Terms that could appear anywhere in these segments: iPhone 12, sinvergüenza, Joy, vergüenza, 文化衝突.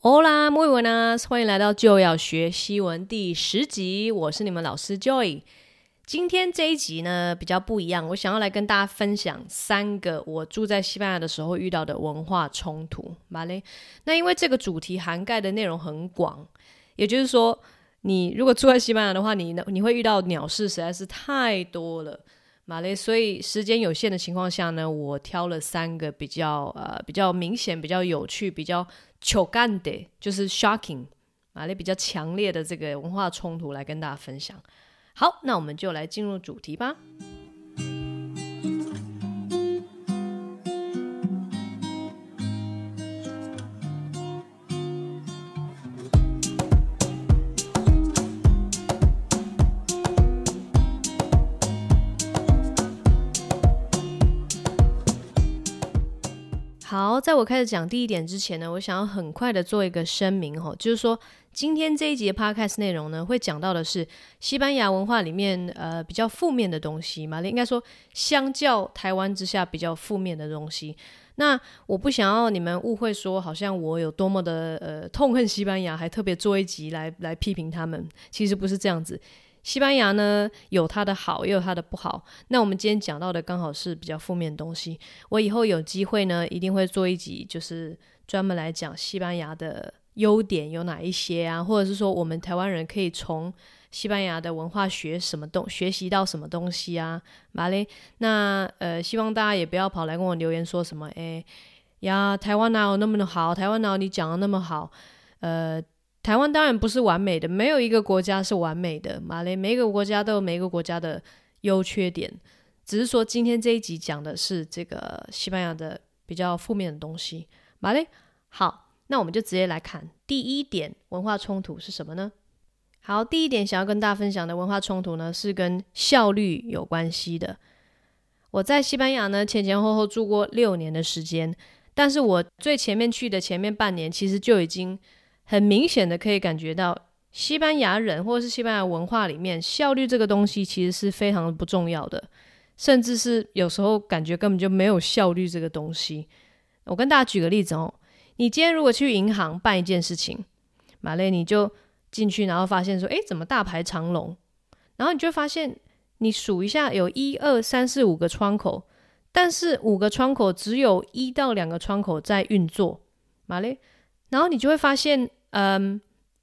Hola, muy buenas， 欢迎来到就要学西文第10集，我是你们老师 Joy。 今天这一集呢比较不一样，我想要来跟大家分享3个我住在西班牙的时候遇到的文化冲突，vale？那因为这个主题涵盖的内容很广，也就是说你如果住在西班牙的话，你会遇到鸟事实在是太多了，vale？所以时间有限的情况下呢，我挑了3个比较明显、比较有趣、比较chocante， 就是 shocking， 比较强烈的这个文化冲突来跟大家分享。好，那我们就来进入主题吧。好，在我开始讲第1点之前呢，我想要很快的做一个声明，就是说今天这一集的 podcast 内容呢，会讲到的是西班牙文化里面比较负面的东西嘛，应该说相较台湾之下比较负面的东西。那我不想要你们误会说好像我有多么的痛恨西班牙，还特别做一集来批评他们，其实不是这样子。西班牙呢有它的好也有它的不好，那我们今天讲到的刚好是比较负面的东西。我以后有机会呢一定会做一集，就是专门来讲西班牙的优点有哪一些啊，或者是说我们台湾人可以从西班牙的文化学习到什么东西啊，vale？那希望大家也不要跑来跟我留言说什么台湾哪有那么好，台湾哪有你讲的那么好。台湾当然不是完美的，没有一个国家是完美的，每一个国家都有每一个国家的优缺点，只是说今天这一集讲的是这个西班牙的比较负面的东西。好，那我们就直接来看第1点文化冲突是什么呢。好，第1点想要跟大家分享的文化冲突呢，是跟效率有关系的。我在西班牙呢前后后住过6年的时间，但是我最前面去的前面半年其实就已经很明显的可以感觉到西班牙人或是西班牙文化里面效率这个东西其实是非常不重要的，甚至是有时候感觉根本就没有效率这个东西。我跟大家举个例子，你今天如果去银行办一件事情，你就进去然后发现说怎么大排长龙，然后你就发现你数一下有1、2、3、4、5个窗口，但是5个窗口只有1到2个窗口在运作，然后你就会发现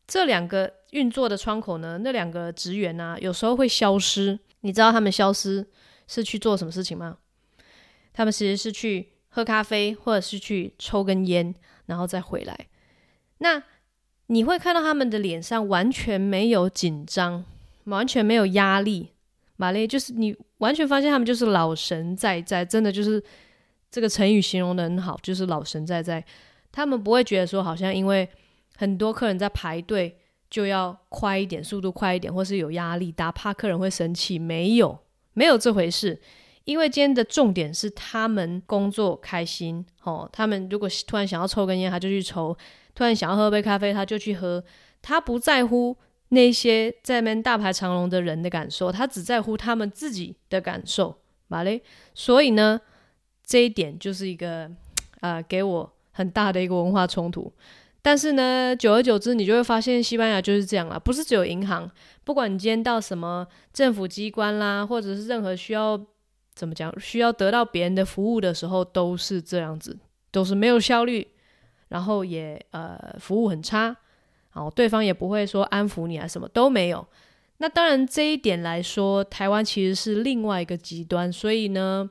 这2个运作的窗口呢，那2个职员啊有时候会消失。你知道他们消失是去做什么事情吗？他们其实是去喝咖啡或者是去抽根烟然后再回来。那你会看到他们的脸上完全没有紧张，完全没有压力，就是你完全发现他们就是老神在在，真的就是这个成语形容得很好，就是老神在在。他们不会觉得说好像因为很多客人在排队就要快一点，速度快一点，或是有压力大，怕客人会生气，没有这回事。因为今天的重点是他们工作开心，他们如果突然想要抽根烟他就去抽，突然想要喝杯咖啡他就去喝，他不在乎那些在那边大排长龙的人的感受，他只在乎他们自己的感受，vale？所以呢这一点就是一个给我很大的一个文化冲突。但是呢久而久之你就会发现西班牙就是这样啦，不是只有银行，不管你今天到什么政府机关啦，或者是任何需要得到别人的服务的时候都是这样子，都是没有效率，然后也服务很差，然后对方也不会说安抚你啊，什么都没有。那当然这一点来说台湾其实是另外一个极端，所以呢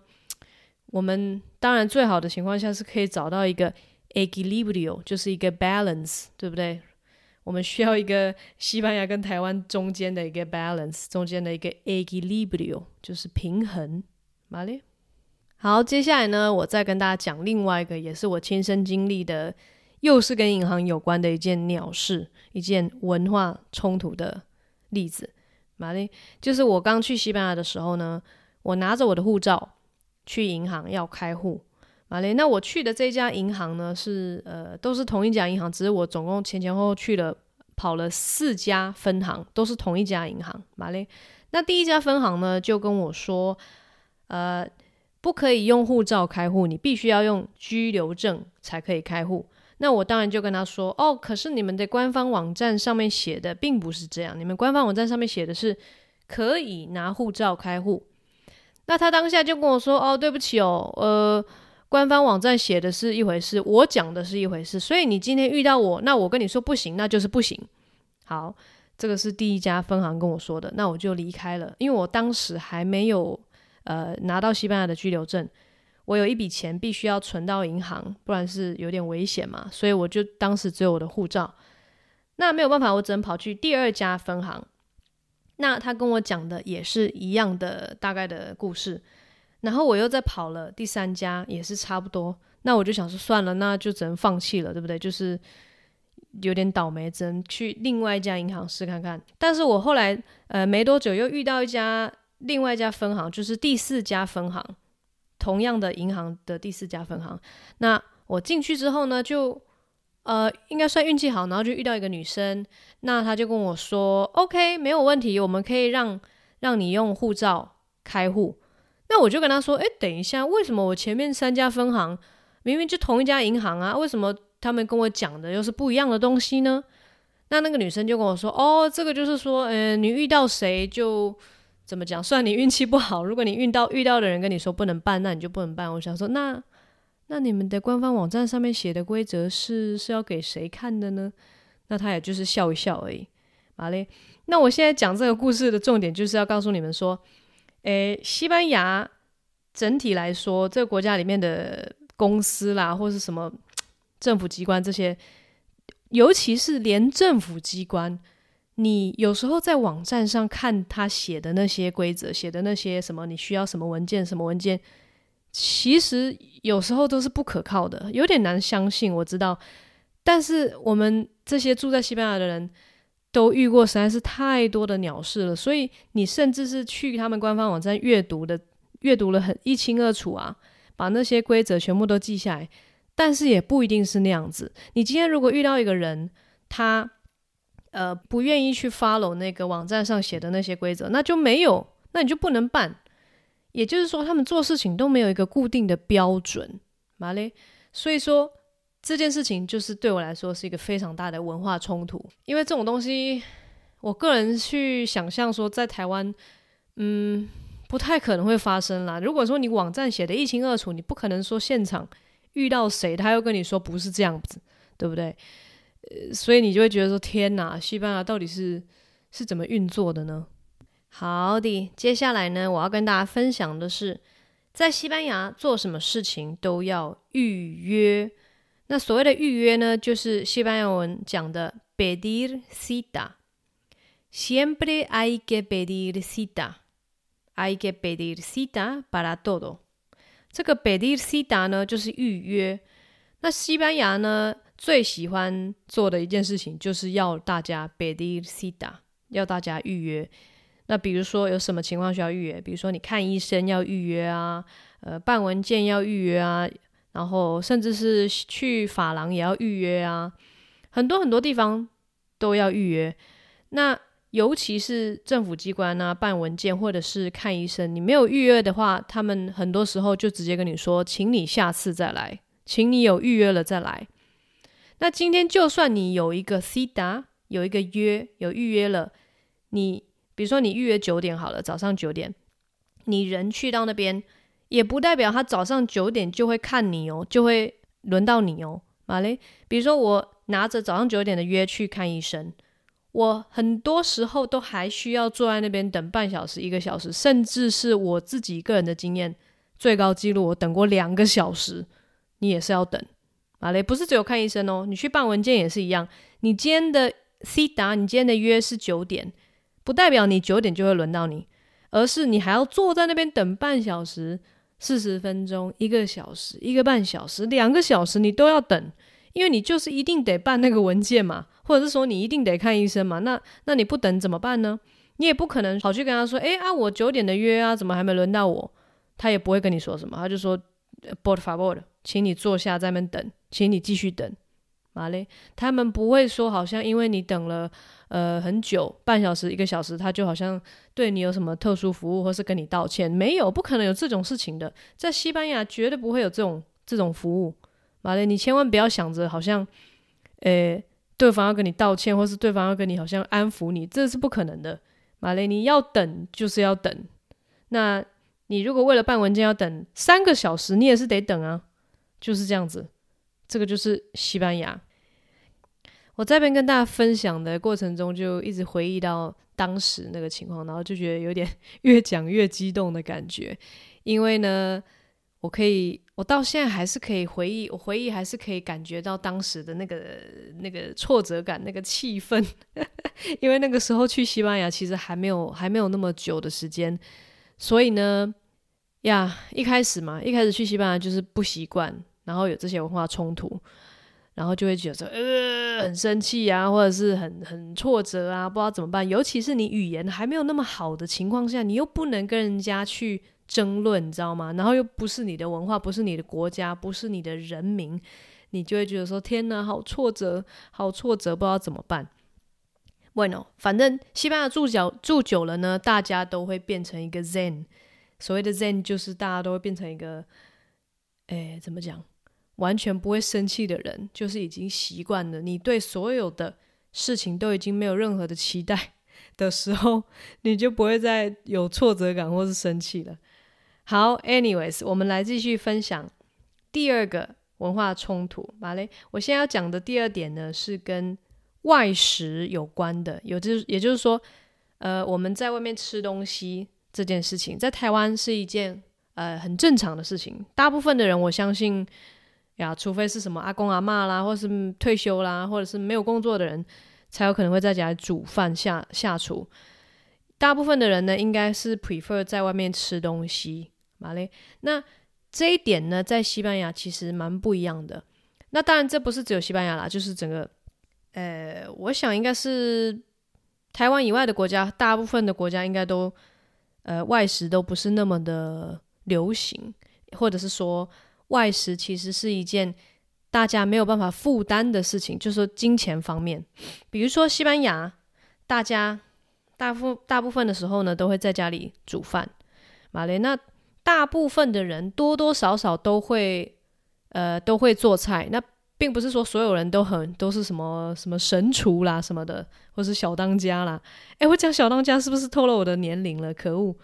我们当然最好的情况下是可以找到一个equilibrio， 就是一个 balance， 对不对？我们需要一个西班牙跟台湾中间的一个 balance， 中间的一个 equilibrio， 就是平衡，vale？好，接下来呢我再跟大家讲另外一个也是我亲身经历的，又是跟银行有关的一件鸟事，一件文化冲突的例子，vale？就是我刚去西班牙的时候呢，我拿着我的护照去银行要开户，那我去的这家银行呢是都是同一家银行，只是我总共前后后跑了4家分行，都是同一家银行，那第1家分行呢就跟我说不可以用护照开户，你必须要用居留证才可以开户。那我当然就跟他说，哦，可是你们的官方网站上面写的并不是这样，你们官方网站上面写的是可以拿护照开户。那他当下就跟我说，哦，对不起哦，官方网站写的是一回事，我讲的是一回事，所以你今天遇到我，那我跟你说不行，那就是不行。好，这个是第一家分行跟我说的，那我就离开了，因为我当时还没有拿到西班牙的居留证，我有一笔钱必须要存到银行，不然是有点危险嘛，所以我就当时只有我的护照，那没有办法，我只能跑去第二家分行。那他跟我讲的也是一样的大概的故事，然后我又再跑了第三家，也是差不多。那我就想说算了，那就只能放弃了，对不对？就是有点倒霉，只能去另外一家银行试看看。但是我后来没多久又遇到一家另外一家分行，就是第四家分行，同样的银行的第四家分行。那我进去之后呢，就应该算运气好，然后就遇到一个女生，那她就跟我说 OK 没有问题，我们可以让你用护照开户。那我就跟她说，诶，等一下，为什么我前面三家分行明明就同一家银行啊，为什么他们跟我讲的又是不一样的东西呢？那个女生就跟我说，哦，这个就是说你遇到谁就怎么讲，算你运气不好，如果你遇到的人跟你说不能办，那你就不能办。我想说那你们的官方网站上面写的规则是要给谁看的呢？那他也就是笑一笑而已。那我现在讲这个故事的重点就是要告诉你们说，西班牙整体来说，这个国家里面的公司啦，或是什么政府机关这些，尤其是连政府机关，你有时候在网站上看他写的那些规则，写的那些什么你需要什么文件什么文件，其实有时候都是不可靠的，有点难相信，我知道，但是我们这些住在西班牙的人都遇过实在是太多的鸟事了，所以你甚至是去他们官方网站阅读了很一清二楚啊，把那些规则全部都记下来，但是也不一定是那样子。你今天如果遇到一个人，他不愿意去 follow 那个网站上写的那些规则，那就没有，那你就不能办。也就是说他们做事情都没有一个固定的标准，所以说这件事情就是对我来说是一个非常大的文化冲突。因为这种东西我个人去想象说在台湾不太可能会发生啦。如果说你网站写的一清二楚，你不可能说现场遇到谁他又跟你说不是这样子，对不对？所以你就会觉得说天哪，西班牙到底是怎么运作的呢？好的，接下来呢，我要跟大家分享的是，在西班牙做什么事情都要预约。那所谓的预约呢，就是西班牙文讲的 pedir cita。 Siempre hay que pedir cita. Hay que pedir cita para todo. 这个 pedir cita 呢，就是预约。那西班牙呢，最喜欢做的一件事情就是要大家 pedir cita， 要大家预约。那比如说有什么情况需要预约，比如说你看医生要预约啊，办文件要预约啊，然后甚至是去发廊也要预约啊，很多很多地方都要预约。那尤其是政府机关啊，办文件或者是看医生，你没有预约的话，他们很多时候就直接跟你说请你下次再来，请你有预约了再来。那今天就算你有一个 cita， 有一个约，有预约了，你比如说你预约9点好了，早上9点你人去到那边，也不代表他早上9点就会看你哦，就会轮到你哦。比如说我拿着早上9点的约去看医生，我很多时候都还需要坐在那边等半小时1个小时，甚至是我自己个人的经验最高纪录我等过2个小时，你也是要等。不是只有看医生哦，你去办文件也是一样，你今天的 cita， 你今天的约是9点，不代表你9点就会轮到你，而是你还要坐在那边等半小时、40分钟、1个小时、1个半小时、2个小时，你都要等，因为你就是一定得办那个文件嘛，或者是说你一定得看医生嘛，那你不等怎么办呢？你也不可能跑去跟他说，我9点的约啊，怎么还没轮到我？他也不会跟你说什么，他就说 por favor， 请你坐下在那边等，请你继续等。他们不会说好像因为你等了很久，半小时1个小时，他就好像对你有什么特殊服务或是跟你道歉，没有，不可能有这种事情的，在西班牙绝对不会有这种服务。，你千万不要想着好像对方要跟你道歉，或是对方要跟你好像安抚你，这是不可能的。你要等就是要等，那你如果为了办文件要等3个小时，你也是得等啊，就是这样子。这个就是西班牙。我在这边跟大家分享的过程中，就一直回忆到当时那个情况，然后就觉得有点越讲越激动的感觉。因为呢，我到现在还是可以回忆，我回忆还是可以感觉到当时的那个挫折感，那个气氛因为那个时候去西班牙其实还没有那么久的时间，所以呢一开始去西班牙就是不习惯，然后有这些文化冲突，然后就会觉得很生气啊，或者是很挫折啊，不知道怎么办。尤其是你语言还没有那么好的情况下，你又不能跟人家去争论，你知道吗？然后又不是你的文化，不是你的国家，不是你的人民，你就会觉得说天哪，好挫折，不知道怎么办。Bueno， 反正西班牙住久了呢，大家都会变成一个 Zen。 所谓的 Zen 就是大家都会变成一个怎么讲，完全不会生气的人，就是已经习惯了，你对所有的事情都已经没有任何的期待的时候，你就不会再有挫折感或是生气了。好 anyways， 我们来继续分享第二个文化冲突。我现在要讲的第二点呢，是跟外食有关的，也就是说我们在外面吃东西这件事情，在台湾是一件很正常的事情。大部分的人我相信呀，除非是什么阿公阿嬷啦，或是退休啦，或者是没有工作的人，才有可能会在家里煮饭下厨。大部分的人呢，应该是 prefer 在外面吃东西，那这一点呢，在西班牙其实蛮不一样的。那当然这不是只有西班牙啦，就是整个我想应该是台湾以外的国家，大部分的国家应该都外食都不是那么的流行，或者是说外食其实是一件大家没有办法负担的事情，就是说金钱方面。比如说西班牙，大家大部分的时候呢，都会在家里煮饭，那大部分的人多多少少都会做菜，那并不是说所有人都是什么什么神厨啦什么的，或是小当家啦。我讲小当家是不是透露我的年龄了？可恶！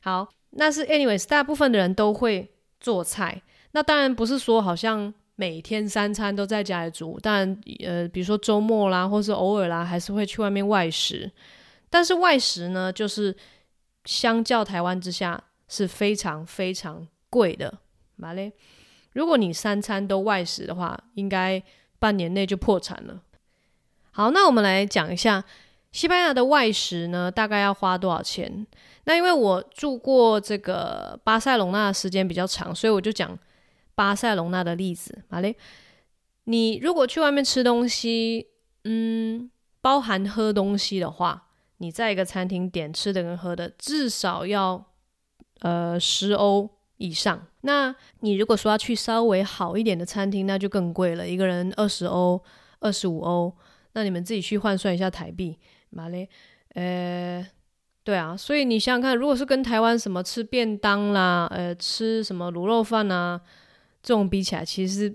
好，那是 anyways， 大部分的人都会做菜。那当然不是说好像每天3餐都在家里煮，当然比如说周末啦，或是偶尔啦，还是会去外面外食。但是外食呢，就是相较台湾之下是非常非常贵的，如果你3餐都外食的话，应该半年内就破产了。好，那我们来讲一下西班牙的外食呢，大概要花多少钱。那因为我住过这个巴塞隆纳的时间比较长，所以我就讲巴塞隆纳的例子，你如果去外面吃东西包含喝东西的话，你在一个餐厅点吃的跟喝的至少要10欧以上。那你如果说要去稍微好一点的餐厅，那就更贵了，一个人20欧25欧，那你们自己去换算一下台币，对啊。所以你想想看，如果是跟台湾什么吃便当啦吃什么卤肉饭啊这种比起来，其实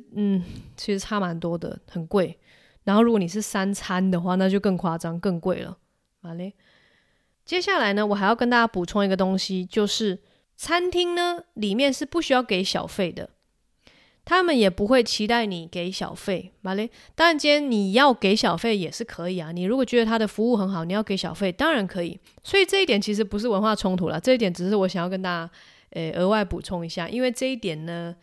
差蛮多的，很贵。然后如果你是3餐的话，那就更夸张，更贵了，接下来呢，我还要跟大家补充一个东西，就是餐厅呢里面是不需要给小费的，他们也不会期待你给小费，当然今天你要给小费也是可以啊，你如果觉得他的服务很好，你要给小费当然可以。所以这一点其实不是文化冲突啦，这一点只是我想要跟大家额外补充一下。因为这一点呢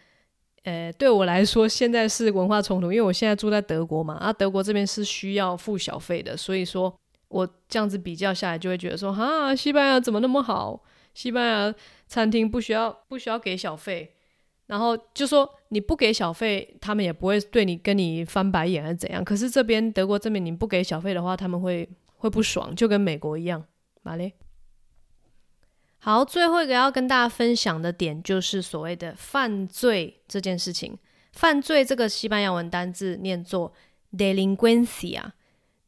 对我来说现在是文化冲突，因为我现在住在德国嘛，德国这边是需要付小费的，所以说我这样子比较下来就会觉得说哈，西班牙怎么那么好，西班牙餐厅不需要给小费。然后就说你不给小费，他们也不会对你跟你翻白眼还是怎样。可是这边德国这边你不给小费的话，他们会不爽，就跟美国一样，好，最后一个要跟大家分享的点就是所谓的犯罪这件事情。犯罪这个西班牙文单字念作 delinquencia。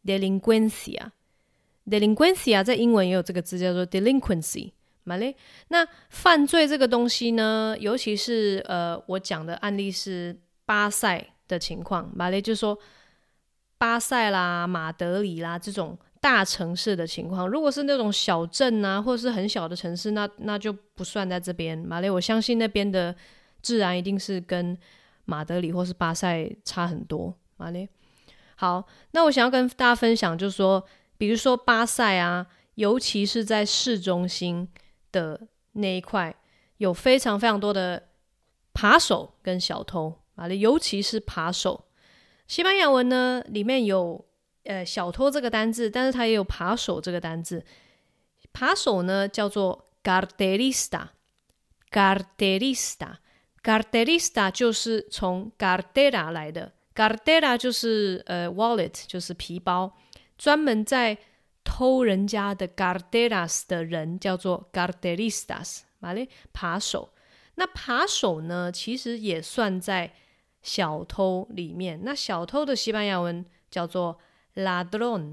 delinquencia 在英文也有这个字叫做 delinquency，那犯罪这个东西呢，尤其是我讲的案例是巴塞的情况，马雷就说巴塞啦、马德里啦这种大城市的情况，如果是那种小镇啊，或者是很小的城市，那就不算在这边。马雷，我相信那边的治安一定是跟马德里或是巴塞差很多。马雷，好，那我想要跟大家分享，就是说，比如说巴塞啊，尤其是在市中心的那一块，有非常非常多的扒手跟小偷，尤其是扒手。西班牙文呢，里面有小偷这个单字，但是它也有扒手这个单字。扒手呢叫做 carterista， 就是从 cartera 来的。cartera 就是wallet， 就是皮包，专门在偷人家的 carteras 的人叫做 carteristas， 扒手。那扒手呢其实也算在小偷里面，那小偷的西班牙文叫做 ladrón，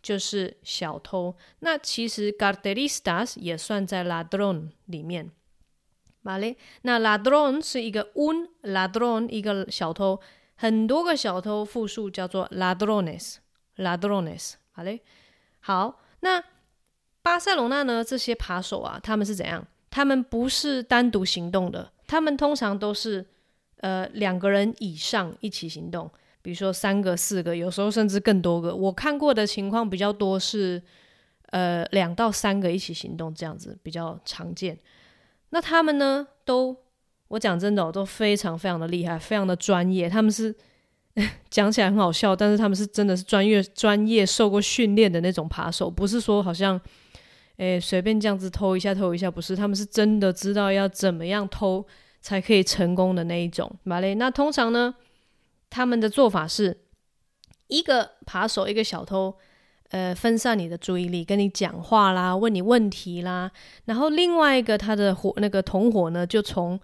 就是小偷。那其实 carteristas 也算在 ladrón 里面。Vale? 那 ladrón 是一个 un ladrón， 一个小偷，很多个小偷，复数叫做 ladrones。 Vale? 好，那巴塞隆纳呢，这些扒手啊，他们是怎样？他们不是单独行动的，他们通常都是2个人以上一起行动，比如说3个4个，有时候甚至更多个。我看过的情况比较多是2到3个一起行动，这样子比较常见。那他们呢，都我讲真的、都非常非常的厉害，非常的专业。他们是讲起来很好笑，但是他们是真的是专业受过训练的那种扒手，不是说好像随便这样子偷一下，不是，他们是真的知道要怎么样偷才可以成功的那一种。那通常呢，他们的做法是一个扒手一个小偷分散你的注意力，跟你讲话啦，问你问题啦，然后另外一个他的那个同伙呢，就从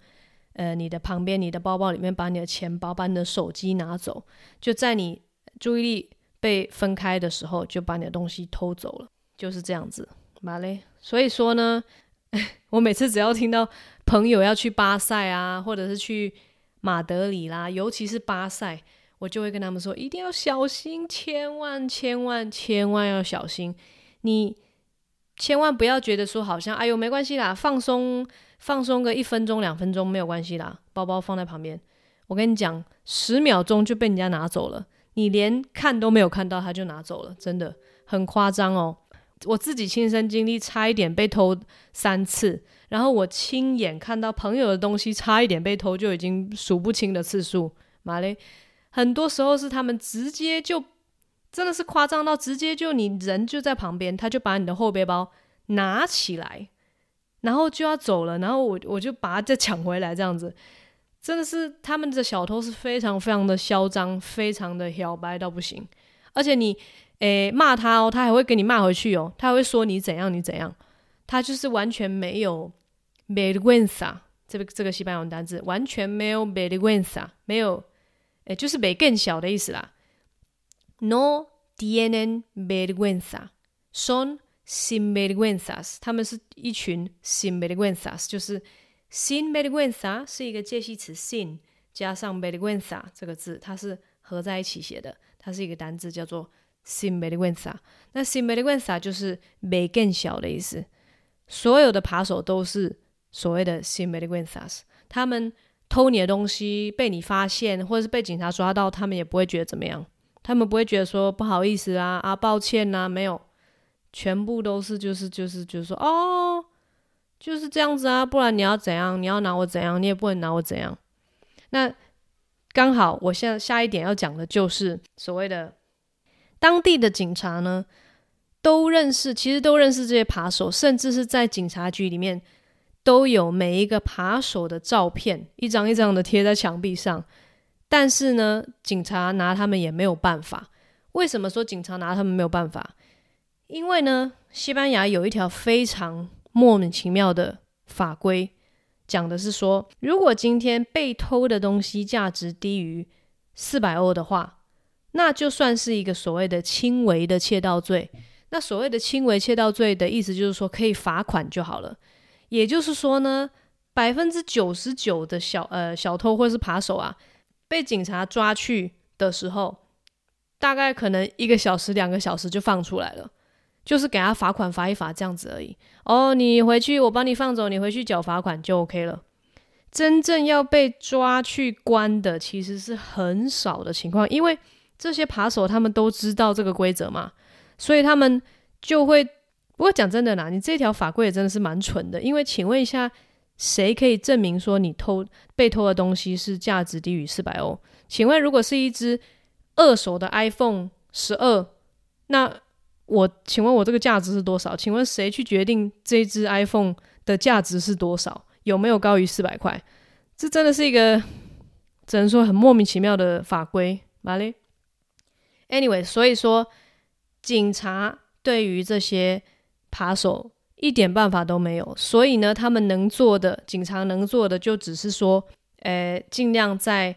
你的旁边你的包包里面把你的钱包把你的手机拿走，就在你注意力被分开的时候就把你的东西偷走了，就是这样子。所以说呢，我每次只要听到朋友要去巴塞啊，或者是去马德里啦，尤其是巴塞，我就会跟他们说一定要小心，千万要小心。你千万不要觉得说好像哎呦没关系啦，放松个1分钟2分钟没有关系啦，包包放在旁边。我跟你讲，10秒钟就被人家拿走了，你连看都没有看到他就拿走了，真的很夸张哦。我自己亲身经历，差一点被偷3次，然后我亲眼看到朋友的东西差一点被偷，就已经数不清的次数。很多时候是他们直接就真的是夸张到直接就你人就在旁边，他就把你的后背包拿起来，然后就要走了，然后我就把它再抢回来，这样子。真的是他们的小偷是非常非常的嚣张，非常的嚣掰到不行。而且你骂他他还会给你骂回去哦，他还会说你怎样，他就是完全没有 vergüenza， 这个西班牙文单字完全没有 vergüenza， 没有就是没更小的意思啦。 No tienen vergüenza， son sinvergüenzas， 他们是一群 sinvergüenzas， 就是 sinvergüenza 是一个介系词 sin 加上 vergüenza 这个字，它是合在一起写的，它是一个单字叫做sinvergüenza。 那 sinvergüenza 就是没更小的意思，所有的扒手都是所谓的 sinvergüenzas， 他们偷你的东西被你发现或者是被警察抓到，他们也不会觉得怎么样，他们不会觉得说不好意思啊抱歉啊，没有，全部都是就是说哦就是这样子啊，不然你要怎样，你要拿我怎样，你也不能拿我怎样。那刚好我下一点要讲的就是所谓的当地的警察呢，其实都认识这些扒手，甚至是在警察局里面都有每一个扒手的照片，一张一张的贴在墙壁上。但是呢，警察拿他们也没有办法。为什么说警察拿他们没有办法？因为呢，西班牙有一条非常莫名其妙的法规，讲的是说，如果今天被偷的东西价值低于400欧的话，那就算是一个所谓的轻微的窃盗罪。那所谓的轻微窃盗罪的意思就是说可以罚款就好了，也就是说呢， 99% 的小偷或是扒手啊，被警察抓去的时候，大概可能1个小时2个小时就放出来了，就是给他罚款罚一罚这样子而已。哦，你回去我帮你放走，你回去缴罚款就 OK 了。真正要被抓去关的其实是很少的情况，因为这些扒手他们都知道这个规则嘛，所以他们就会，不过讲真的啦，你这条法规也真的是蛮蠢的，因为请问一下，谁可以证明说你被偷的东西是价值低于400欧？请问如果是一只二手的 iPhone 12，那我请问我这个价值是多少？请问谁去决定这只 iPhone 的价值是多少？有没有高于400块？这真的是一个只能说很莫名其妙的法规，vale？ Anyway， 所以说警察对于这些扒手一点办法都没有，所以呢，他们能做的，警察能做的就只是说，尽量在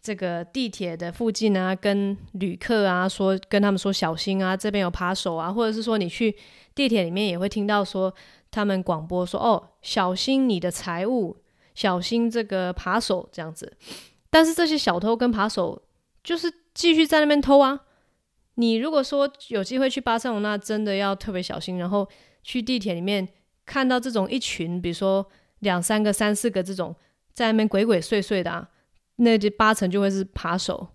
这个地铁的附近啊，跟旅客啊说，跟他们说小心啊，这边有扒手啊，或者是说你去地铁里面也会听到说他们广播说，哦，小心你的财物，小心这个扒手这样子。但是这些小偷跟扒手就是继续在那边偷啊。你如果说有机会去巴塞隆纳，真的要特别小心，然后去地铁里面看到这种一群，比如说2、3个、3、4个这种在那边鬼鬼祟祟的啊，那8成就会是扒手，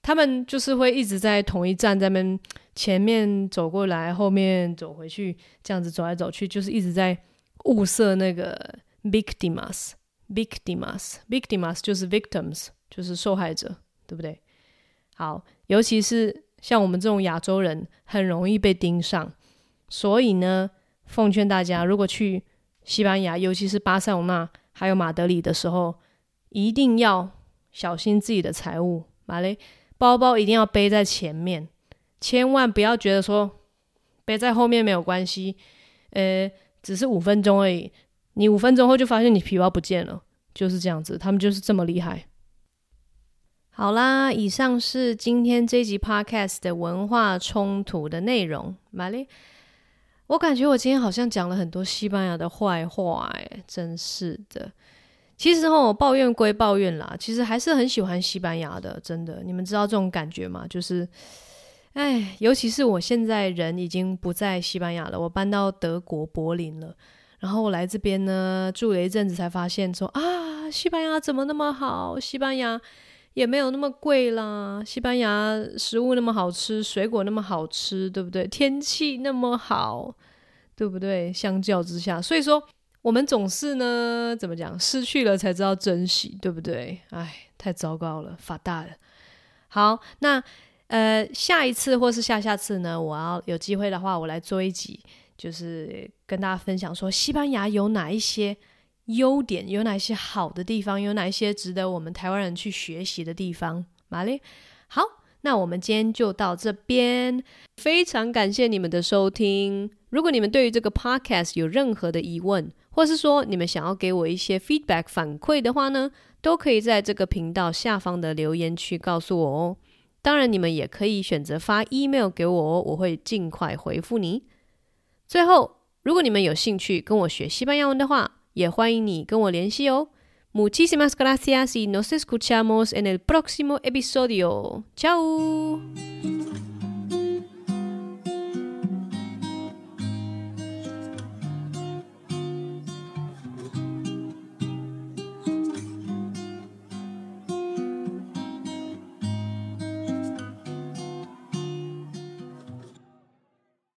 他们就是会一直在同一站，在那边前面走过来，后面走回去，这样子走来走去，就是一直在物色那个 victims 就是 victims， 就是受害者，对不对？好，尤其是像我们这种亚洲人，很容易被盯上，所以呢，奉劝大家，如果去西班牙，尤其是巴塞隆纳还有马德里的时候，一定要小心自己的财物，包包一定要背在前面，千万不要觉得说背在后面没有关系，只是5分钟而已，你5分钟后就发现你皮包不见了，就是这样子，他们就是这么厉害。好啦，以上是今天这集 podcast 的文化冲突的内容。我感觉我今天好像讲了很多西班牙的坏话，真是的。其实我抱怨归抱怨啦，其实还是很喜欢西班牙的，真的。你们知道这种感觉吗？就是，尤其是我现在人已经不在西班牙了，我搬到德国柏林了。然后我来这边呢，住了一阵子才发现说，啊，西班牙怎么那么好？西班牙也没有那么贵啦，西班牙食物那么好吃，水果那么好吃，对不对？天气那么好，对不对？相较之下，所以说我们总是呢，怎么讲，失去了才知道珍惜，对不对？太糟糕了，发大了。好，那下一次或是下下次呢，我要有机会的话，我来做一集，就是跟大家分享说西班牙有哪一些优点，有哪一些好的地方，有哪一些值得我们台湾人去学习的地方。好，那我们今天就到这边，非常感谢你们的收听。如果你们对于这个 podcast 有任何的疑问，或是说你们想要给我一些 feedback 反馈的话呢，都可以在这个频道下方的留言区告诉我哦。当然你们也可以选择发 email 给我哦，我会尽快回复你。最后，如果你们有兴趣跟我学西班牙文的话，也欢迎你跟我联系哦。Muchísimas gracias y nos escuchamos en el próximo episodio. Chao!